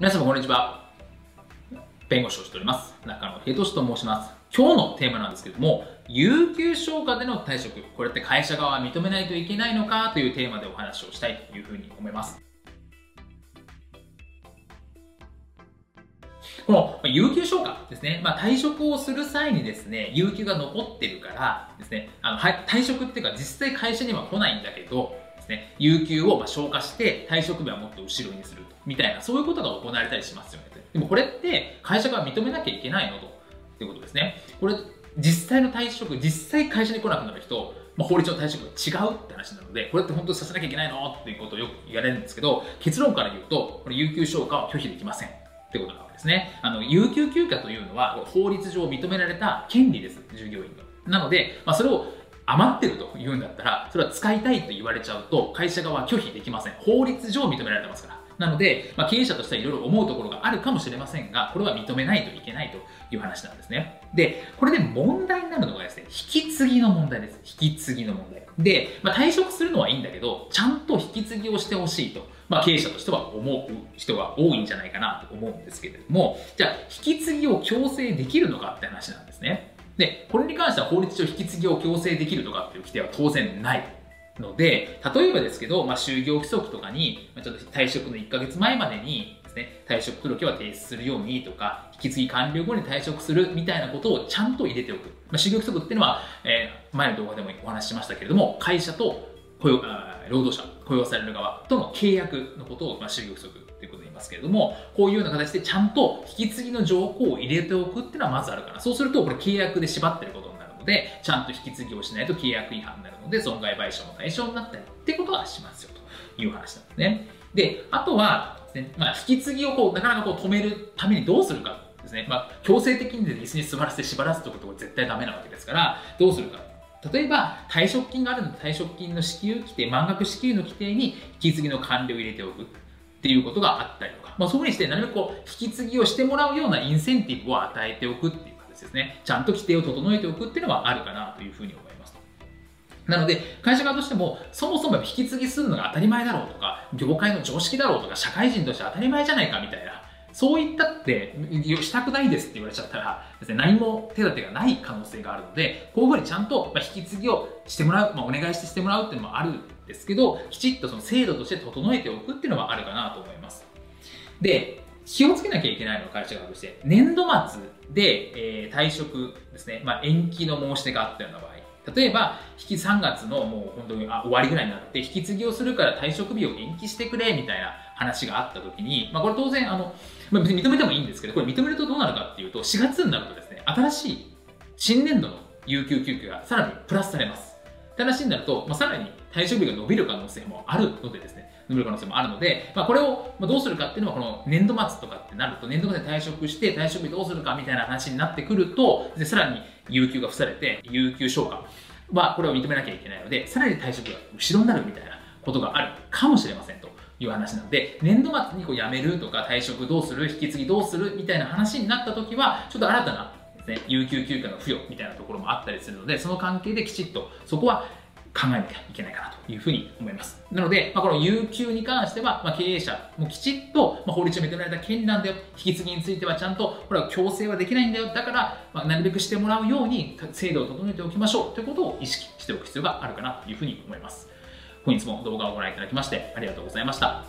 皆様こんにちは。弁護士をしております中野英寿と申します。今日のテーマなんですけども、有給消化での退職、これって会社側は認めないといけないのかというテーマでお話をしたいというふうに思います。この有給消化ですね、退職をする際にですね、有給が残ってるからですね、退職っていうか実際会社には来ないんだけど有給を消化して退職日はもっと後ろにするみたいな、そういうことが行われたりしますよね。でもこれって会社が認めなきゃいけないのということですね。これ実際の退職、実際会社に来なくなる人、法律の退職が違うって話なので、これって本当にさせなきゃいけないのっていうことをよく言われるんですけど、結論から言うと、これ有給消化は拒否できませんってことなわけですね。有給休暇というのは法律上認められた権利です、従業員の。なので、それを余ってると言うんだったら、それは使いたいと言われちゃうと会社側は拒否できません。法律上認められてますから。なので、経営者としてはいろいろ思うところがあるかもしれませんが、これは認めないといけないという話なんですね。で、これで問題になるのがですね、引き継ぎの問題です。引き継ぎの問題で、退職するのはいいんだけど、ちゃんと引き継ぎをしてほしいと、経営者としては思う人が多いんじゃないかなと思うんですけれども、じゃあ引き継ぎを強制できるのかって話なんですね。で、これに関しては法律上引き継ぎを強制できるとかっていう規定は当然ないので、例えばですけど、就業規則とかにちょっと退職の1ヶ月前までにですね、退職届は提出するようにとか、引き継ぎ完了後に退職するみたいなことをちゃんと入れておく。就業規則っていうのは、前の動画でもお話ししましたけれども、会社と労働者、雇用される側との契約のことを就業規則ということで言いますけれども、こういうような形でちゃんと引き継ぎの条項を入れておくっていうのはまずあるかな。そうするとこれ契約で縛ってることになるので、ちゃんと引き継ぎをしないと契約違反になるので損害賠償の対象になったりってことはしますよという話なんですね。で、あとはですね、引き継ぎをなかなか止めるためにどうするかですね。強制的に椅子に座らせて縛らせておくと絶対ダメなわけですから、どうするか。例えば退職金があるので、退職金の支給規定、満額支給の規定に引き継ぎの完了を入れておくっていうことがあったりとか、そういうふうにしてなるべく引き継ぎをしてもらうようなインセンティブを与えておくっていう形ですね。ちゃんと規定を整えておくっていうのはあるかなというふうに思います。なので会社側としても、そもそも引き継ぎするのが当たり前だろうとか、業界の常識だろうとか、社会人として当たり前じゃないかみたいな、そういったってしたくないですって言われちゃったらですね、何も手立てがない可能性があるので、こういうふうにちゃんと引き継ぎをしてもらう、お願いしてしてもらうっていうのもあるんですけど、きちっとその制度として整えておくっていうのはあるかなと思います。で、気をつけなきゃいけないのは会社側として、年度末で、退職ですね、延期の申し出があったような場合、例えば3月のもう本当に終わりぐらいになって、引き継ぎをするから退職日を延期してくれみたいな話があった時に、これ当然別に認めてもいいんですけど、これ認めるとどうなるかっていうと、4月になるとですね、新しい新年度の有給休暇がさらにプラスされますって話になると、さらに退職日が伸びる可能性もあるのでですね、伸びる可能性もあるので、これをどうするかっていうのは、この年度末とかってなると、年度末で退職して退職日どうするかみたいな話になってくると、さらに有給が付されて、有給消化はこれを認めなきゃいけないので、さらに退職が後ろになるみたいなことがあるかもしれませんという話なので、年度末に辞めるとか、退職どうする、引き継ぎどうするみたいな話になった時は、ちょっと新たなですね、有給休暇の付与みたいなところもあったりするので、その関係できちっとそこは考えなきゃいけないかなというふうに思います。なので、この有給に関しては、経営者もきちっと法律を認められた権利なんだよ。引き継ぎについてはちゃんと、これは強制はできないんだよ。だから、なるべくしてもらうように制度を整えておきましょうということを意識しておく必要があるかなというふうに思います。本日も動画をご覧いただきましてありがとうございました。